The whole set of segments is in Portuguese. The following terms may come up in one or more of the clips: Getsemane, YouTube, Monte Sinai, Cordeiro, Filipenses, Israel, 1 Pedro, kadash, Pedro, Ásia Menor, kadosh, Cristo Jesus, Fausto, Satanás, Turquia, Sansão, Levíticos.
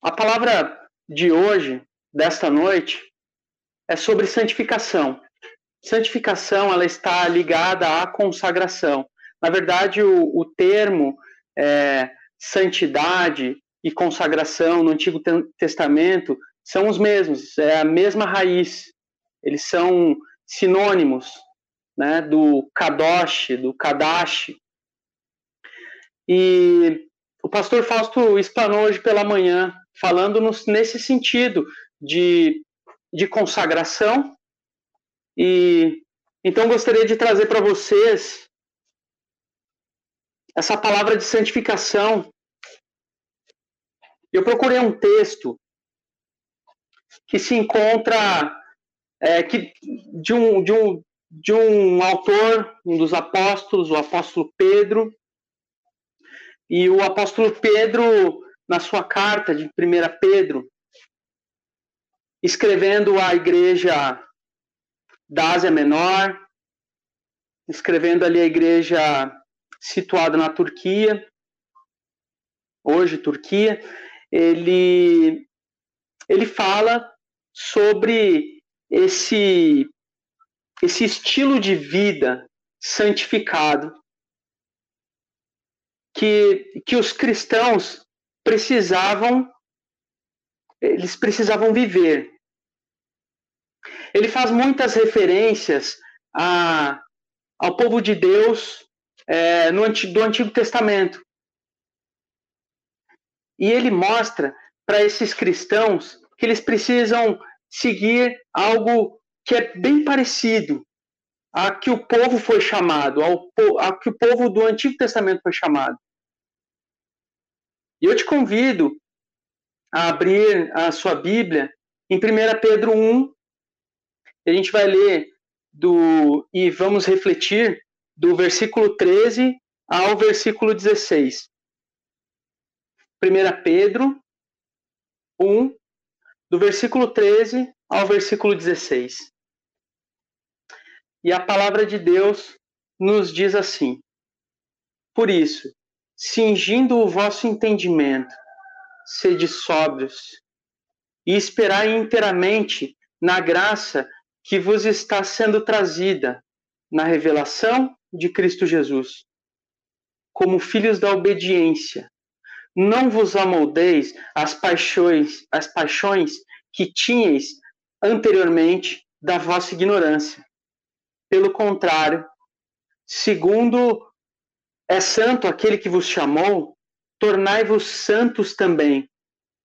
A palavra de hoje, desta noite, é sobre santificação. Santificação, ela está ligada à consagração. Na verdade, o termo santidade e consagração no Antigo Testamento são os mesmos, é a mesma raiz. Eles são sinônimos, né, do kadosh, do kadash. E o pastor Fausto explanou hoje pela manhã, falando nesse sentido de consagração. E então gostaria de trazer para vocês essa palavra de santificação. Eu procurei um texto que se encontra de um autor, um dos apóstolos, o apóstolo Pedro. E o apóstolo Pedro, na sua carta de 1 Pedro, escrevendo à igreja da Ásia Menor, escrevendo ali a igreja situada na Turquia, hoje Turquia, ele fala sobre esse estilo de vida santificado que os cristãos precisavam viver. Ele faz muitas referências ao povo de Deus do Antigo Testamento. E ele mostra para esses cristãos que eles precisam seguir algo que é bem parecido a que o povo foi chamado, a que o povo do Antigo Testamento foi chamado. E eu te convido a abrir a sua Bíblia em 1 Pedro 1. A gente vai ler e vamos refletir do versículo 13 ao versículo 16. 1 Pedro 1, do versículo 13 ao versículo 16. E a palavra de Deus nos diz assim: Por isso, cingindo o vosso entendimento, sede sóbrios, e esperai inteiramente na graça que vos está sendo trazida na revelação de Cristo Jesus. Como filhos da obediência, não vos amoldeis às paixões que tinhais anteriormente da vossa ignorância. Pelo contrário, segundo é santo aquele que vos chamou, tornai-vos santos também,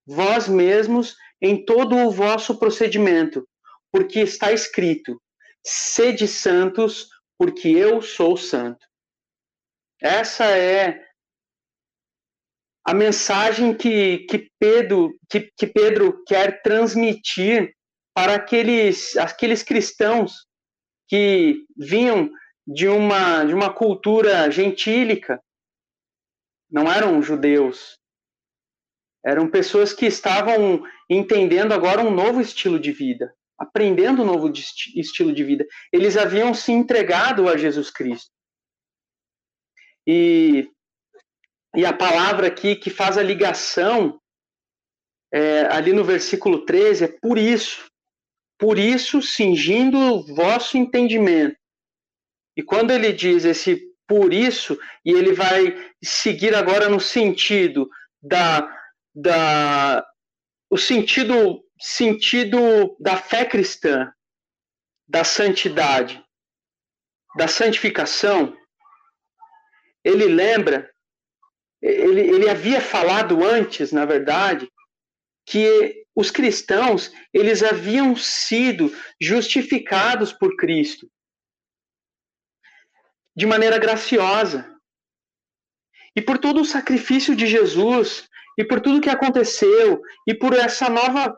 vós mesmos em todo o vosso procedimento, porque está escrito: sede santos, porque eu sou santo. Essa é a mensagem que Pedro quer transmitir para aqueles cristãos que vinham de uma cultura gentílica. Não eram judeus. Eram pessoas que estavam entendendo agora um novo estilo de vida, aprendendo um novo estilo de vida. Eles haviam se entregado a Jesus Cristo. E a palavra aqui que faz a ligação, ali no versículo 13, é por isso. Por isso, cingindo o vosso entendimento. E quando ele diz esse por isso, e ele vai seguir agora no sentido sentido da fé cristã, da santidade, da santificação, ele lembra, ele havia falado antes, na verdade, que os cristãos, eles haviam sido justificados por Cristo de maneira graciosa. E por todo o sacrifício de Jesus, e por tudo que aconteceu, e por essa nova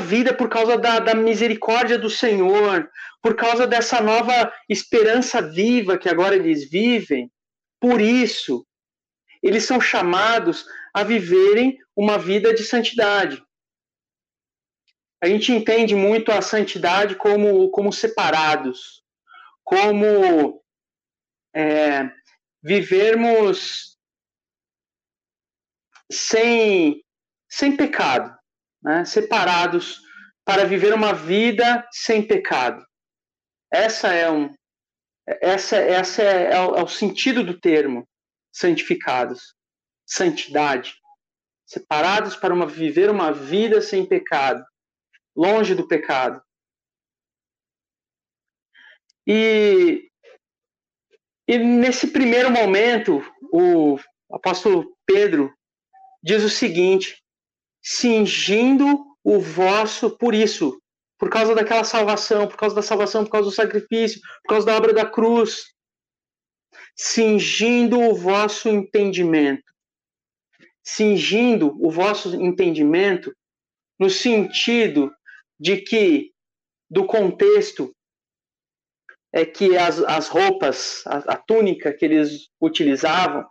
vida, por causa da misericórdia do Senhor, por causa dessa nova esperança viva que agora eles vivem, por isso, eles são chamados a viverem uma vida de santidade. A gente entende muito a santidade como separados, como vivermos sem sem pecado, né? Separados para viver uma vida sem pecado. Essa é o sentido do termo santificados, santidade. Separados para viver uma vida sem pecado, longe do pecado. E nesse primeiro momento, o apóstolo Pedro diz o seguinte: cingindo o vosso, por isso, por causa daquela salvação, por causa da salvação, por causa do sacrifício, por causa da obra da cruz, cingindo o vosso entendimento. Cingindo o vosso entendimento no sentido de que, do contexto, é que as roupas, a túnica que eles utilizavam,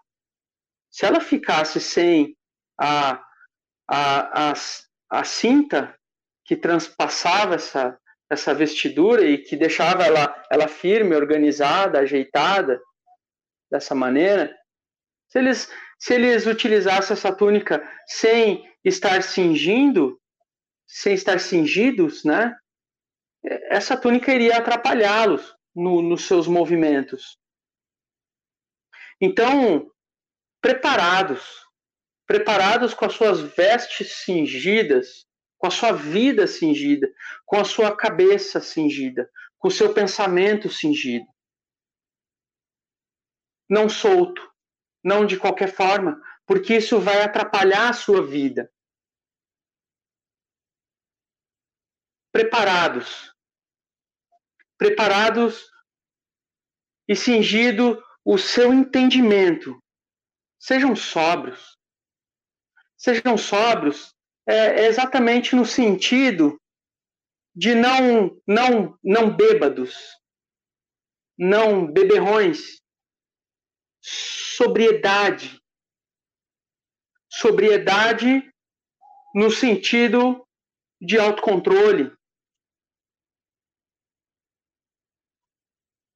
se ela ficasse sem a cinta que transpassava essa vestidura e que deixava ela firme, organizada, ajeitada, dessa maneira, se eles utilizassem essa túnica sem estar cingindo, sem estar cingidos, né, essa túnica iria atrapalhá-los nos seus movimentos. Então, preparados com as suas vestes cingidas, com a sua vida cingida, com a sua cabeça cingida, com o seu pensamento cingido. Não solto, não de qualquer forma, porque isso vai atrapalhar a sua vida. Preparados e cingido o seu entendimento. Sejam sóbrios exatamente no sentido de não bêbados, não beberrões, sobriedade no sentido de autocontrole.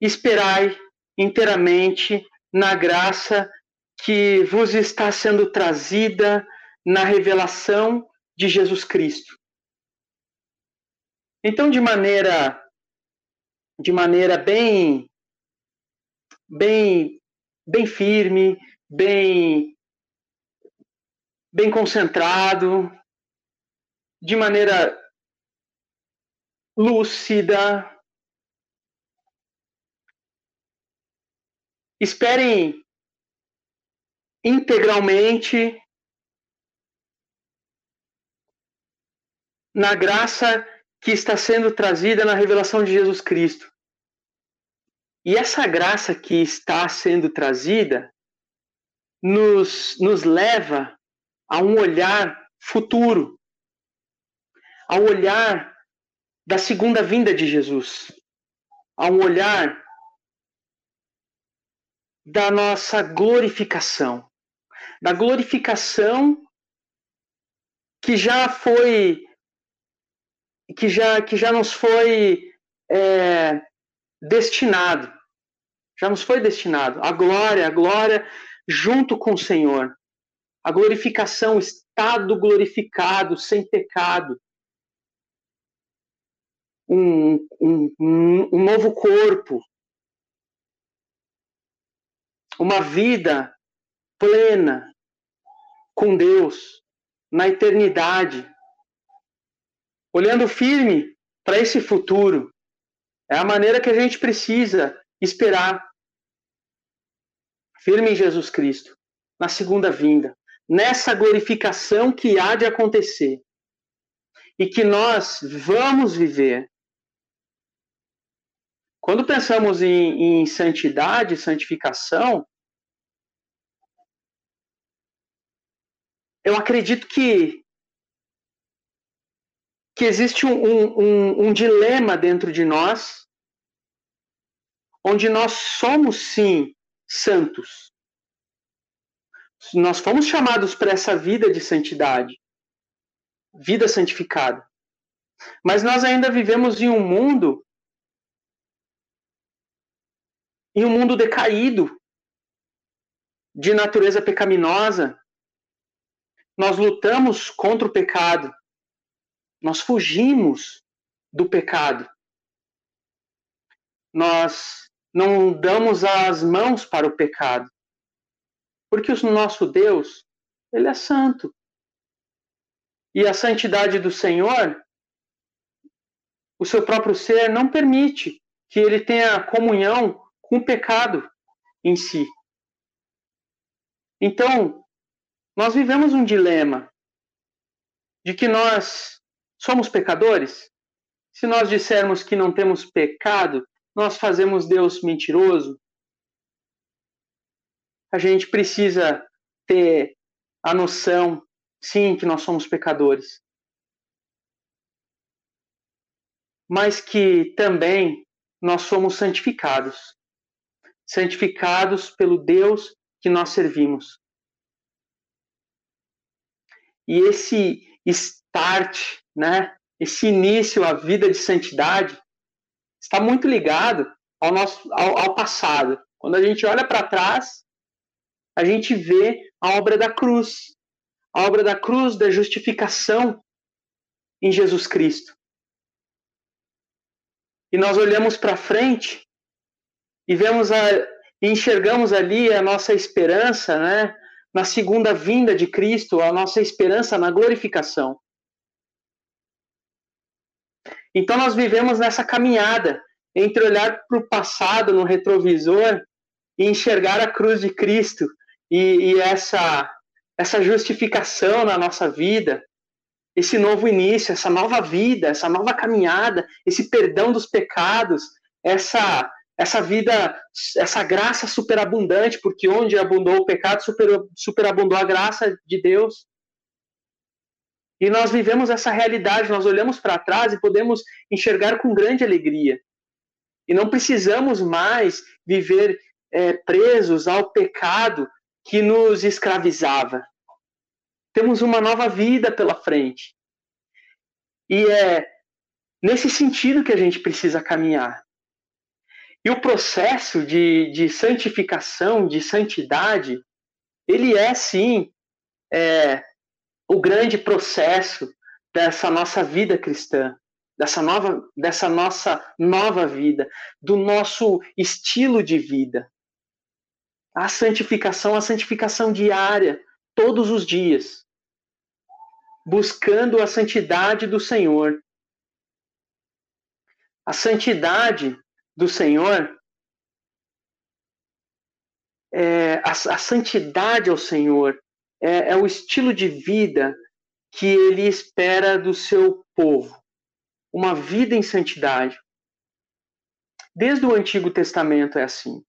Esperai inteiramente na graça que vos está sendo trazida na revelação de Jesus Cristo. Então, de maneira bem firme, bem concentrado, de maneira lúcida, esperem integralmente na graça que está sendo trazida na revelação de Jesus Cristo. E essa graça que está sendo trazida nos leva a um olhar futuro, ao olhar da segunda vinda de Jesus, a um olhar da nossa glorificação, da glorificação que já nos foi destinado, já nos foi destinado. A glória junto com o Senhor, a glorificação, o estado glorificado, sem pecado, um novo corpo, uma vida plena com Deus na eternidade, olhando firme para esse futuro. É a maneira que a gente precisa esperar, firme em Jesus Cristo, na segunda vinda, nessa glorificação que há de acontecer e que nós vamos viver. Quando pensamos em santidade, santificação, eu acredito que existe um dilema dentro de nós, onde nós somos, sim, santos. Nós fomos chamados para essa vida de santidade, vida santificada. Mas nós ainda vivemos em um mundo decaído, de natureza pecaminosa. Nós lutamos contra o pecado. Nós fugimos do pecado. Nós não damos as mãos para o pecado. Porque o nosso Deus, ele é santo. E a santidade do Senhor, o seu próprio ser não permite que ele tenha comunhão com o pecado em si. Então, nós vivemos um dilema de que nós somos pecadores. Se nós dissermos que não temos pecado, nós fazemos Deus mentiroso. A gente precisa ter a noção, sim, que nós somos pecadores. Mas que também nós somos santificados. Santificados pelo Deus que nós servimos. E esse start, né, esse início à vida de santidade, está muito ligado ao nosso, ao passado. Quando a gente olha para trás, a gente vê a obra da cruz. A obra da cruz da justificação em Jesus Cristo. E nós olhamos para frente e vemos enxergamos ali a nossa esperança, né, na segunda vinda de Cristo, a nossa esperança na glorificação. Então nós vivemos nessa caminhada entre olhar para o passado no retrovisor e enxergar a cruz de Cristo e essa justificação na nossa vida, esse novo início, essa nova vida, essa nova caminhada, esse perdão dos pecados, essa vida, essa graça superabundante, porque onde abundou o pecado, superabundou a graça de Deus. E nós vivemos essa realidade, nós olhamos para trás e podemos enxergar com grande alegria. E não precisamos mais viver presos ao pecado que nos escravizava. Temos uma nova vida pela frente. E é nesse sentido que a gente precisa caminhar. E o processo de santificação, de santidade, ele é sim o grande processo dessa nossa vida cristã, dessa nossa nova vida, do nosso estilo de vida. A santificação diária, todos os dias, buscando a santidade do Senhor. A santidade do Senhor, a santidade ao Senhor é o estilo de vida que ele espera do seu povo. Uma vida em santidade. Desde o Antigo Testamento é assim.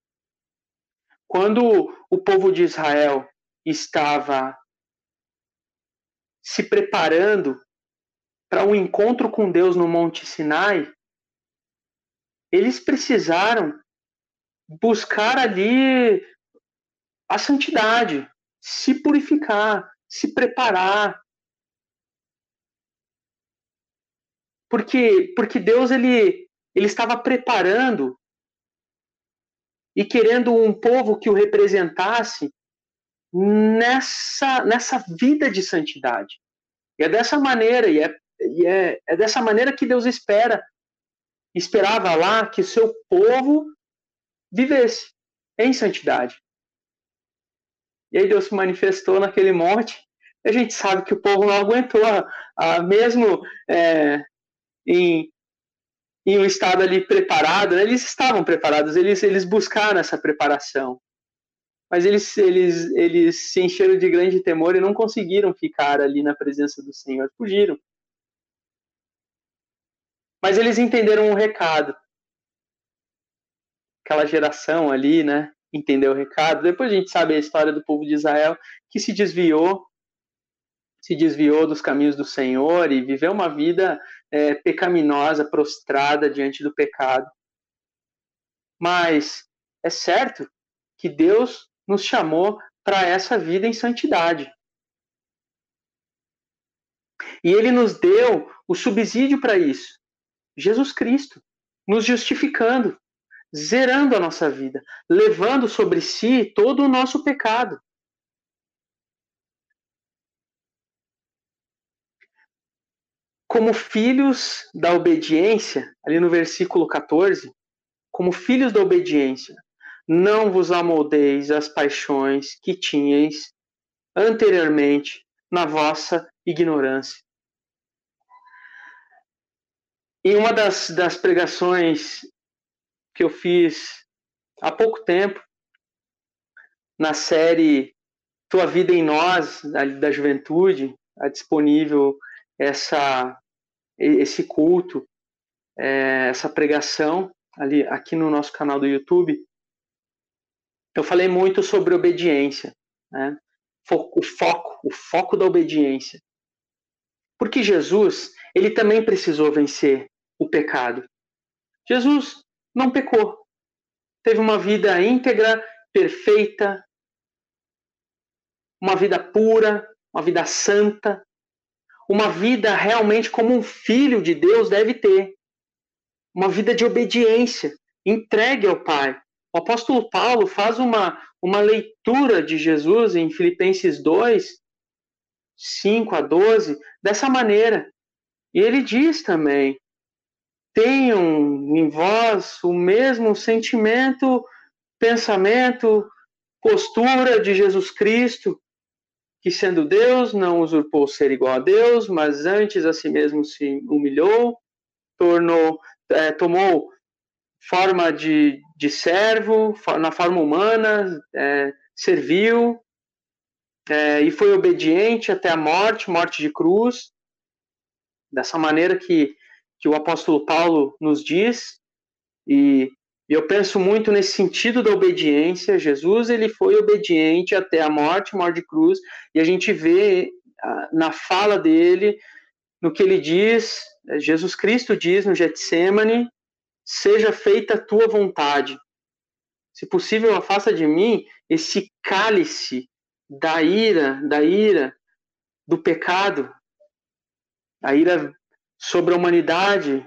Quando o povo de Israel estava se preparando para um encontro com Deus no Monte Sinai, eles precisaram buscar ali a santidade, se purificar, se preparar. Porque Deus ele estava preparando e querendo um povo que o representasse nessa vida de santidade. E é dessa maneira, e é dessa maneira que Deus esperava lá que seu povo vivesse em santidade. E aí Deus se manifestou naquele monte, e a gente sabe que o povo não aguentou, mesmo em um estado ali preparado, né? Eles estavam preparados, eles buscaram essa preparação, mas eles se encheram de grande temor e não conseguiram ficar ali na presença do Senhor, fugiram. Mas eles entenderam o recado. Aquela geração ali, né? Entendeu o recado. Depois a gente sabe a história do povo de Israel que se desviou dos caminhos do Senhor e viveu uma vida pecaminosa, prostrada diante do pecado. Mas é certo que Deus nos chamou para essa vida em santidade. E ele nos deu o subsídio para isso. Jesus Cristo, nos justificando, zerando a nossa vida, levando sobre si todo o nosso pecado. como filhos da obediência, ali no versículo 14, como filhos da obediência, não vos amoldeis às paixões que tinhais anteriormente na vossa ignorância. Em uma das pregações que eu fiz há pouco tempo, na série Tua Vida em Nós, da Juventude, é disponível esse culto, essa pregação aqui no nosso canal do YouTube, eu falei muito sobre obediência, né? O foco da obediência. Porque Jesus, ele também precisou vencer o pecado. Jesus não pecou. Teve uma vida íntegra, perfeita, uma vida pura, uma vida santa, uma vida realmente como um filho de Deus deve ter. Uma vida de obediência, entregue ao Pai. O apóstolo Paulo faz uma leitura de Jesus em Filipenses 2, 5 a 12, dessa maneira. E ele diz também, tenham em vós o mesmo sentimento, pensamento, postura de Jesus Cristo, que sendo Deus, não usurpou ser igual a Deus, mas antes a si mesmo se humilhou, tomou forma de servo, na forma humana, serviu, e foi obediente até a morte de cruz, dessa maneira que o apóstolo Paulo nos diz, e eu penso muito nesse sentido da obediência. Jesus, ele foi obediente até a morte de cruz, e a gente vê na fala dele, no que ele diz, Jesus Cristo diz no Getsemane, seja feita a tua vontade. Se possível, afasta de mim esse cálice da ira, do pecado, a ira sobre a humanidade.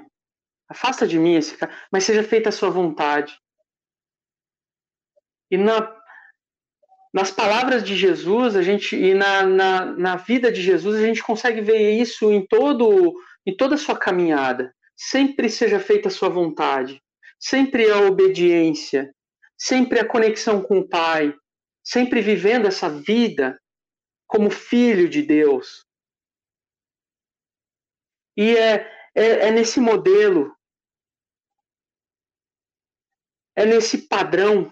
Afasta de mim esse cálice, mas seja feita a sua vontade. E nas palavras de Jesus, na vida de Jesus, a gente consegue ver isso em toda a sua caminhada. Sempre seja feita a sua vontade, sempre a obediência, sempre a conexão com o Pai, sempre vivendo essa vida como filho de Deus. E é nesse modelo, é nesse padrão,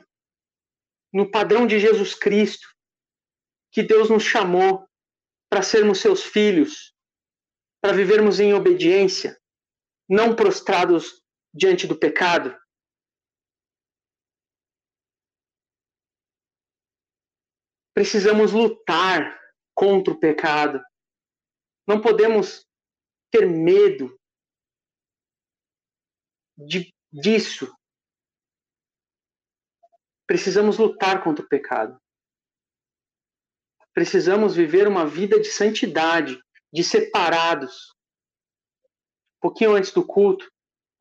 no padrão de Jesus Cristo, que Deus nos chamou para sermos seus filhos, para vivermos em obediência, não prostrados diante do pecado. Precisamos lutar contra o pecado. Não podemos ter medo disso. Precisamos lutar contra o pecado. Precisamos viver uma vida de santidade, de separados. Um pouquinho antes do culto,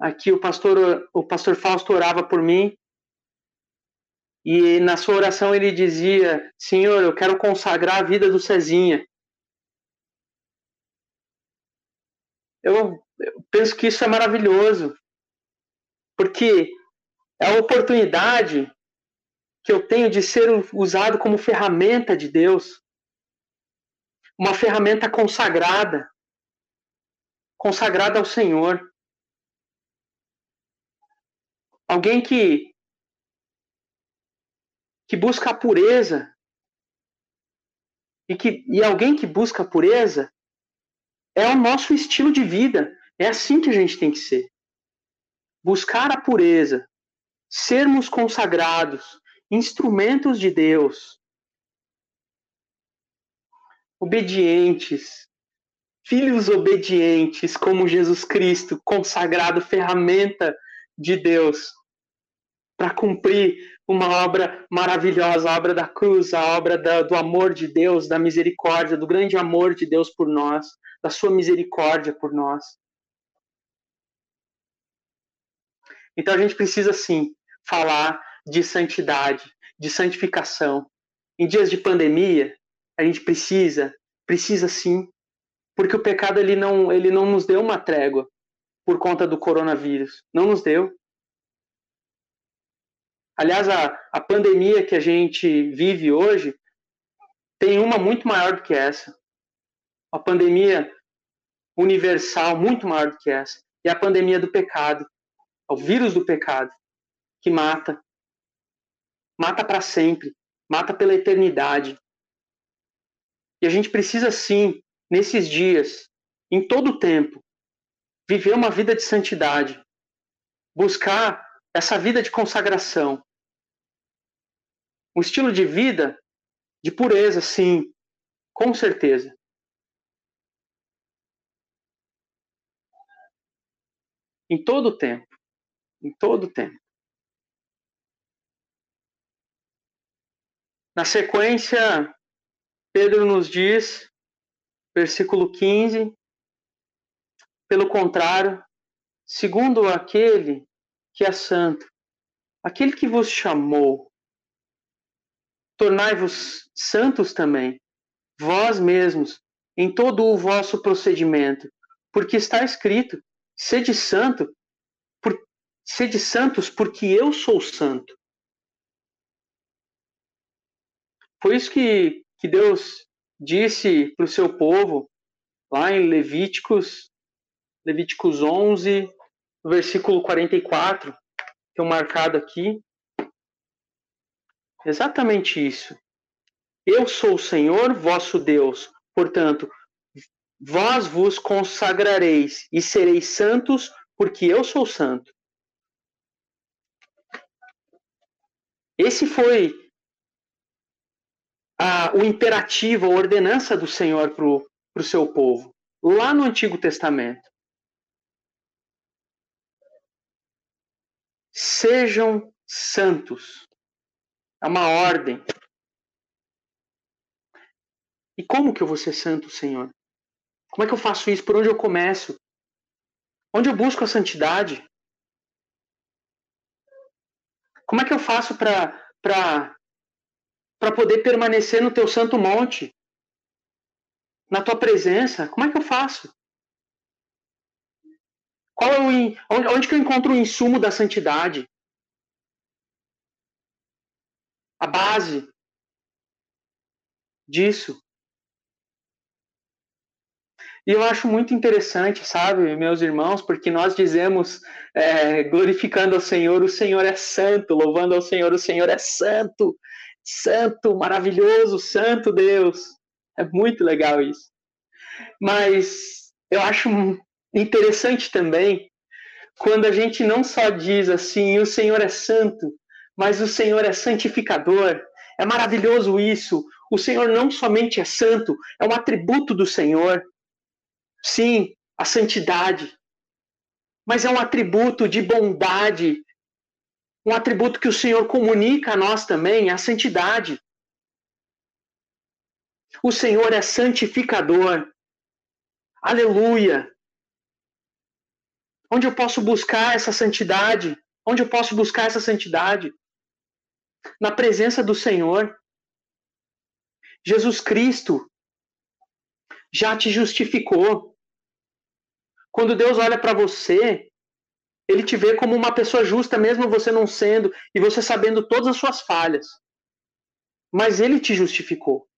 aqui o pastor Fausto orava por mim, e na sua oração ele dizia, Senhor, eu quero consagrar a vida do Cezinha. Eu penso que isso é maravilhoso, porque é a oportunidade que eu tenho de ser usado como ferramenta de Deus, uma ferramenta consagrada ao Senhor. Alguém que busca a pureza, e alguém que busca a pureza é o nosso estilo de vida. É assim que a gente tem que ser. Buscar a pureza, sermos consagrados, instrumentos de Deus, obedientes, filhos obedientes, como Jesus Cristo, consagrado, ferramenta de Deus, para cumprir uma obra maravilhosa, a obra da cruz, a obra do amor de Deus, da misericórdia, do grande amor de Deus por nós, da sua misericórdia por nós. Então a gente precisa, sim, falar de santidade, de santificação. Em dias de pandemia, a gente precisa sim, Porque o pecado ele não nos deu uma trégua por conta do coronavírus. Não nos deu. Aliás, a pandemia que a gente vive hoje tem uma muito maior do que essa. A pandemia universal muito maior do que essa. E a pandemia do pecado. É o vírus do pecado que mata. Mata para sempre. Mata pela eternidade. E a gente precisa sim, nesses dias, em todo o tempo, viver uma vida de santidade. Buscar essa vida de consagração. Um estilo de vida de pureza, sim. Com certeza. Em todo o tempo. Em todo o tempo. Na sequência, Pedro nos diz, versículo 15, pelo contrário, segundo aquele que é santo, aquele que vos chamou, tornai-vos santos também, vós mesmos, em todo o vosso procedimento, porque está escrito, sede santos, porque eu sou santo. Foi isso que Deus disse para o seu povo, lá em Levíticos 11, versículo 44, que eu marcado aqui. Exatamente isso. Eu sou o Senhor, vosso Deus. Portanto, vós vos consagrareis e sereis santos, porque eu sou santo. Esse foi o imperativo, a ordenança do Senhor para o seu povo, lá no Antigo Testamento. Sejam santos. É uma ordem. E como que eu vou ser santo, Senhor? Como é que eu faço isso? Por onde eu começo? Onde eu busco a santidade? Como é que eu faço para poder permanecer no teu santo monte, na tua presença? Como é que eu faço? Onde que eu encontro o insumo da santidade? A base disso. E eu acho muito interessante, sabe, meus irmãos, porque nós dizemos, glorificando ao Senhor, o Senhor é santo, louvando ao Senhor, o Senhor é santo. Santo, maravilhoso, santo Deus. É muito legal isso. Mas eu acho interessante também quando a gente não só diz assim, o Senhor é santo, mas o Senhor é santificador. É maravilhoso isso. O Senhor não somente é santo, é um atributo do Senhor. Sim, a santidade. Mas é um atributo de bondade. Um atributo que o Senhor comunica a nós também é a santidade. O Senhor é santificador. Aleluia! Onde eu posso buscar essa santidade? Onde eu posso buscar essa santidade? Na presença do Senhor. Jesus Cristo já te justificou. Quando Deus olha para você, Ele te vê como uma pessoa justa, mesmo você não sendo, e você sabendo todas as suas falhas. Mas Ele te justificou.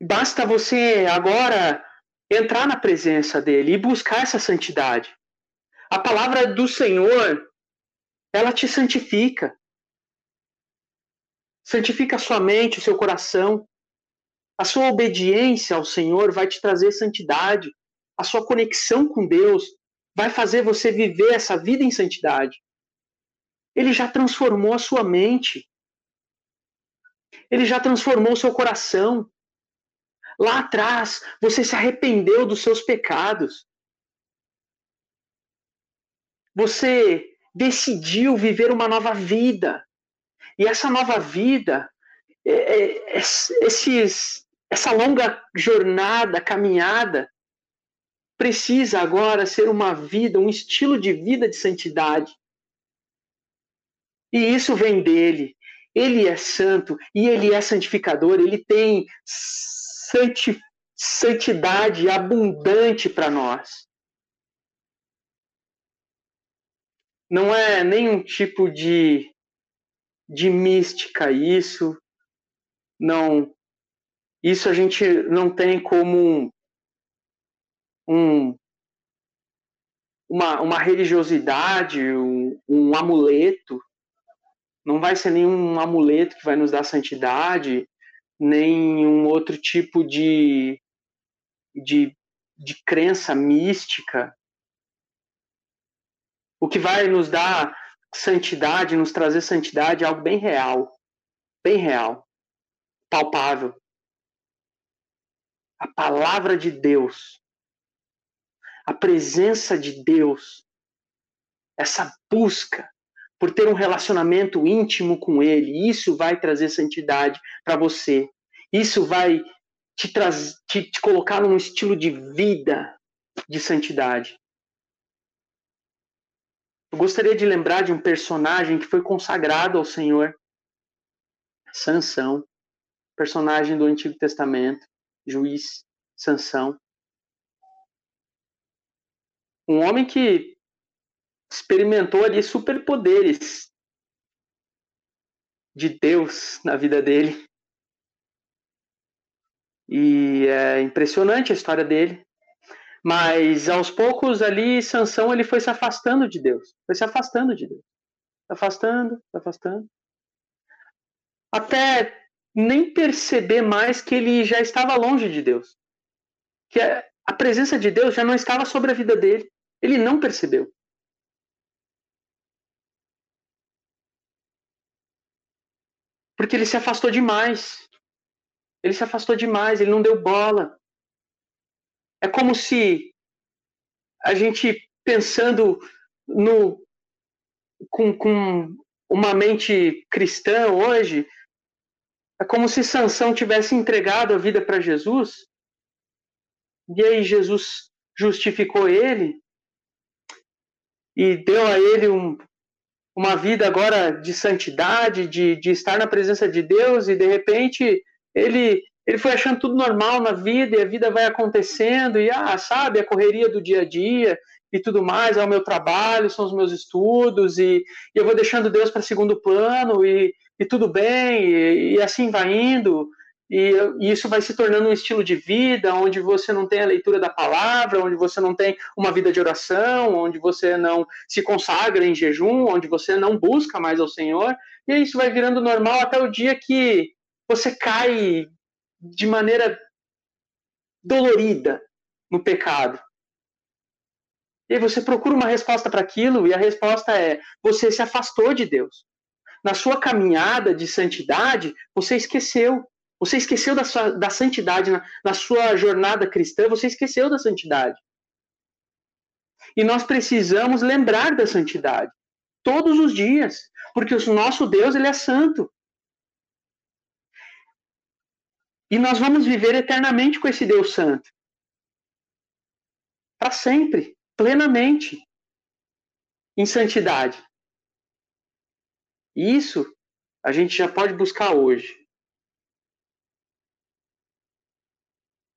Basta você agora entrar na presença dEle e buscar essa santidade. A palavra do Senhor, ela te santifica. Santifica a sua mente, o seu coração. A sua obediência ao Senhor vai te trazer santidade. A sua conexão com Deus vai fazer você viver essa vida em santidade. Ele já transformou a sua mente. Ele já transformou o seu coração. Lá atrás, você se arrependeu dos seus pecados. Você decidiu viver uma nova vida. E essa nova vida, essa longa jornada, caminhada, precisa agora ser uma vida, um estilo de vida de santidade. E isso vem dele. Ele é santo e ele é santificador. Ele tem santidade abundante para nós. Não é nenhum tipo de mística isso. Não, isso a gente não tem como uma religiosidade, um amuleto. Não vai ser nenhum amuleto que vai nos dar santidade, nem um outro tipo de crença mística. O que vai nos dar santidade, nos trazer santidade, é algo bem real, palpável. A palavra de Deus, a presença de Deus, essa busca por ter um relacionamento íntimo com Ele, isso vai trazer santidade para você. Isso vai te colocar num estilo de vida de santidade. Eu gostaria de lembrar de um personagem que foi consagrado ao Senhor. Sansão, personagem do Antigo Testamento, juiz Sansão. Um homem que experimentou ali superpoderes de Deus na vida dele. E é impressionante a história dele. Mas aos poucos ali, Sansão ele foi se afastando de Deus. Foi se afastando de Deus. Se afastando. Até nem perceber mais que ele já estava longe de Deus. Que a presença de Deus já não estava sobre a vida dele. Ele não percebeu. Porque ele se afastou demais. Ele se afastou demais, ele não deu bola. É como se a gente pensando com uma mente cristã hoje, é como se Sansão tivesse entregado a vida para Jesus, e aí Jesus justificou ele e deu a ele uma vida agora de santidade, de estar na presença de Deus, e de repente ele foi achando tudo normal na vida, e a vida vai acontecendo, e sabe, a correria do dia a dia e tudo mais, é o meu trabalho, são os meus estudos, e eu vou deixando Deus para segundo plano, e tudo bem, e assim vai indo, e isso vai se tornando um estilo de vida, onde você não tem a leitura da palavra, onde você não tem uma vida de oração, onde você não se consagra em jejum, onde você não busca mais ao Senhor, e isso vai virando normal até o dia que você cai de maneira dolorida no pecado. E aí você procura uma resposta para aquilo, e a resposta é: você se afastou de Deus. Na sua caminhada de santidade, você esqueceu. Você esqueceu da santidade. Na sua jornada cristã, você esqueceu da santidade. E nós precisamos lembrar da santidade todos os dias, porque o nosso Deus, ele é santo. E nós vamos viver eternamente com esse Deus santo. Para sempre, plenamente, em santidade. E isso a gente já pode buscar hoje.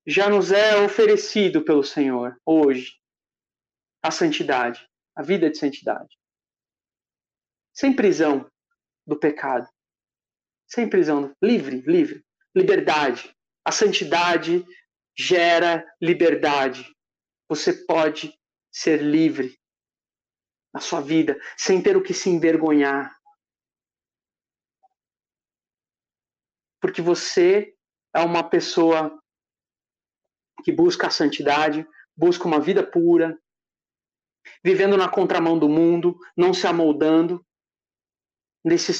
Já nos é oferecido pelo Senhor, hoje, a santidade, a vida de santidade. Sem prisão do pecado. Sem prisão, livre. Liberdade. A santidade gera liberdade. Você pode ser livre na sua vida, sem ter o que se envergonhar. Porque você é uma pessoa que busca a santidade, busca uma vida pura, vivendo na contramão do mundo, não se amoldando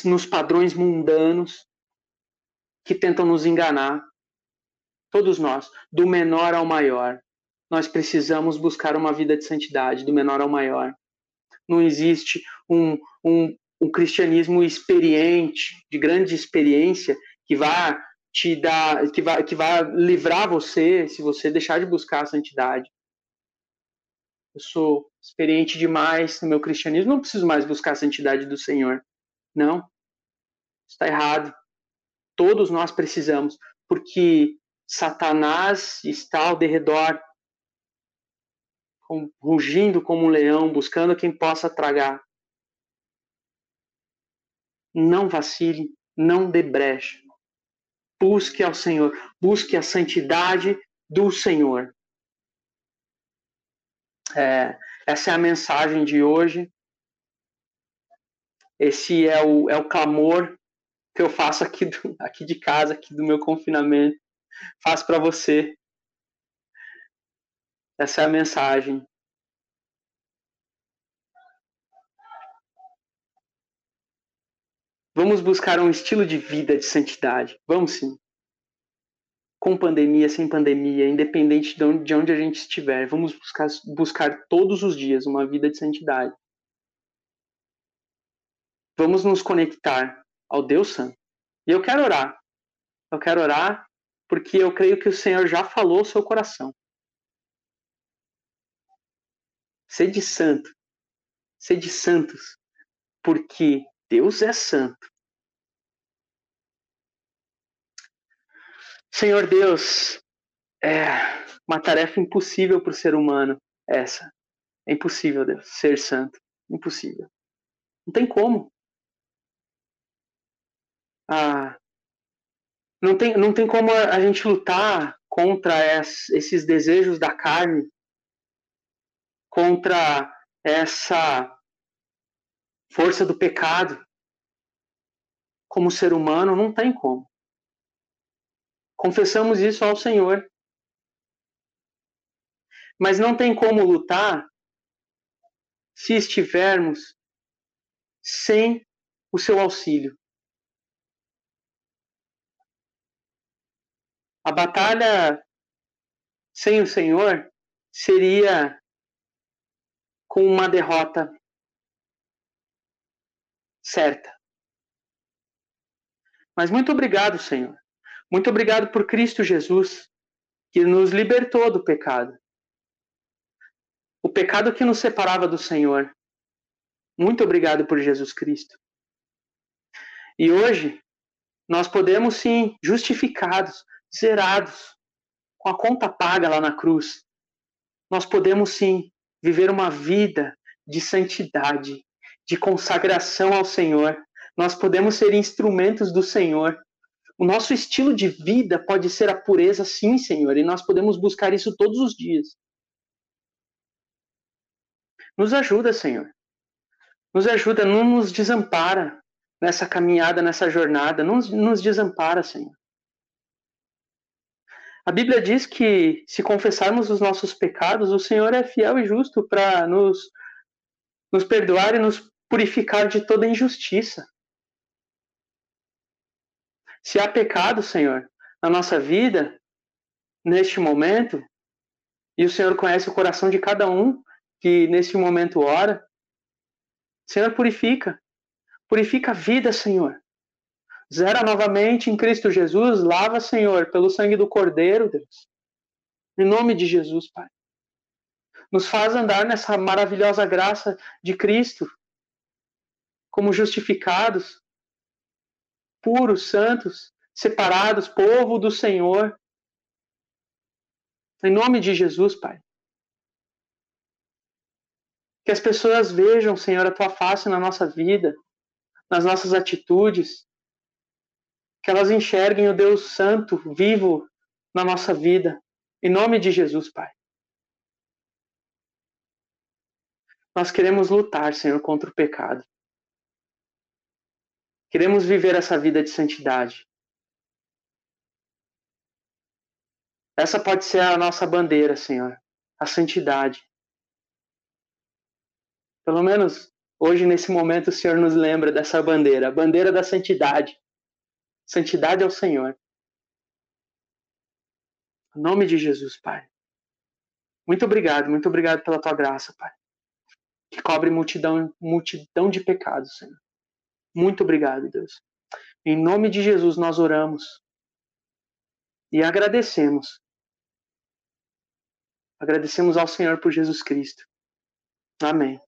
nos padrões mundanos que tentam nos enganar. Todos nós, do menor ao maior, nós precisamos buscar uma vida de santidade, do menor ao maior. Não existe um cristianismo experiente, de grande experiência, que vá te dar, que vá livrar você se você deixar de buscar a santidade. Eu sou experiente demais no meu cristianismo, não preciso mais buscar a santidade do Senhor. Não, está errado. Todos nós precisamos, porque Satanás está ao derredor, rugindo como um leão, buscando quem possa tragar. Não vacile, não dê brecha. Busque ao Senhor, busque a santidade do Senhor. Essa é a mensagem de hoje. Esse é o clamor que eu faço aqui de casa, aqui do meu confinamento. Faço para você. Essa é a mensagem. Vamos buscar um estilo de vida de santidade. Vamos sim. Com pandemia, sem pandemia, independente de onde a gente estiver, vamos buscar todos os dias uma vida de santidade. Vamos nos conectar ao Deus Santo. E eu quero orar. Eu quero orar porque eu creio que o Senhor já falou ao seu coração. Sede santo. Sede santos. Porque Deus é santo. Senhor Deus, é uma tarefa impossível para o ser humano essa. É impossível, Deus, ser santo. Impossível. Não tem como. Não tem como a gente lutar contra esses desejos da carne, contra essa força do pecado. Como ser humano, não tem como. Confessamos isso ao Senhor. Mas não tem como lutar se estivermos sem o seu auxílio. A batalha sem o Senhor seria com uma derrota certa. Mas muito obrigado, Senhor. Muito obrigado por Cristo Jesus, que nos libertou do pecado. O pecado que nos separava do Senhor. Muito obrigado por Jesus Cristo. E hoje, nós podemos sim, justificados, zerados, com a conta paga lá na cruz, nós podemos sim viver uma vida de santidade, de consagração ao Senhor. Nós podemos ser instrumentos do Senhor. O nosso estilo de vida pode ser a pureza, sim, Senhor, e nós podemos buscar isso todos os dias. Nos ajuda, Senhor. Nos ajuda, não nos desampara nessa caminhada, nessa jornada. Não nos desampara, Senhor. A Bíblia diz que se confessarmos os nossos pecados, o Senhor é fiel e justo para nos perdoar e nos purificar de toda injustiça. Se há pecado, Senhor, na nossa vida, neste momento, e o Senhor conhece o coração de cada um que neste momento ora, Senhor, purifica. Purifica a vida, Senhor. Zera novamente em Cristo Jesus. Lava, Senhor, pelo sangue do Cordeiro, Deus. Em nome de Jesus, Pai. Nos faz andar nessa maravilhosa graça de Cristo, como justificados, puros, santos, separados, povo do Senhor. Em nome de Jesus, Pai. Que as pessoas vejam, Senhor, a Tua face na nossa vida, nas nossas atitudes. Que elas enxerguem o Deus Santo, vivo na nossa vida. Em nome de Jesus, Pai. Nós queremos lutar, Senhor, contra o pecado. Queremos viver essa vida de santidade. Essa pode ser a nossa bandeira, Senhor. A santidade. Pelo menos hoje, nesse momento, o Senhor nos lembra dessa bandeira. A bandeira da santidade. Santidade ao Senhor. Em nome de Jesus, Pai. Muito obrigado pela Tua graça, Pai. Que cobre multidão de pecados, Senhor. Muito obrigado, Deus. Em nome de Jesus nós oramos e agradecemos. Agradecemos ao Senhor por Jesus Cristo. Amém.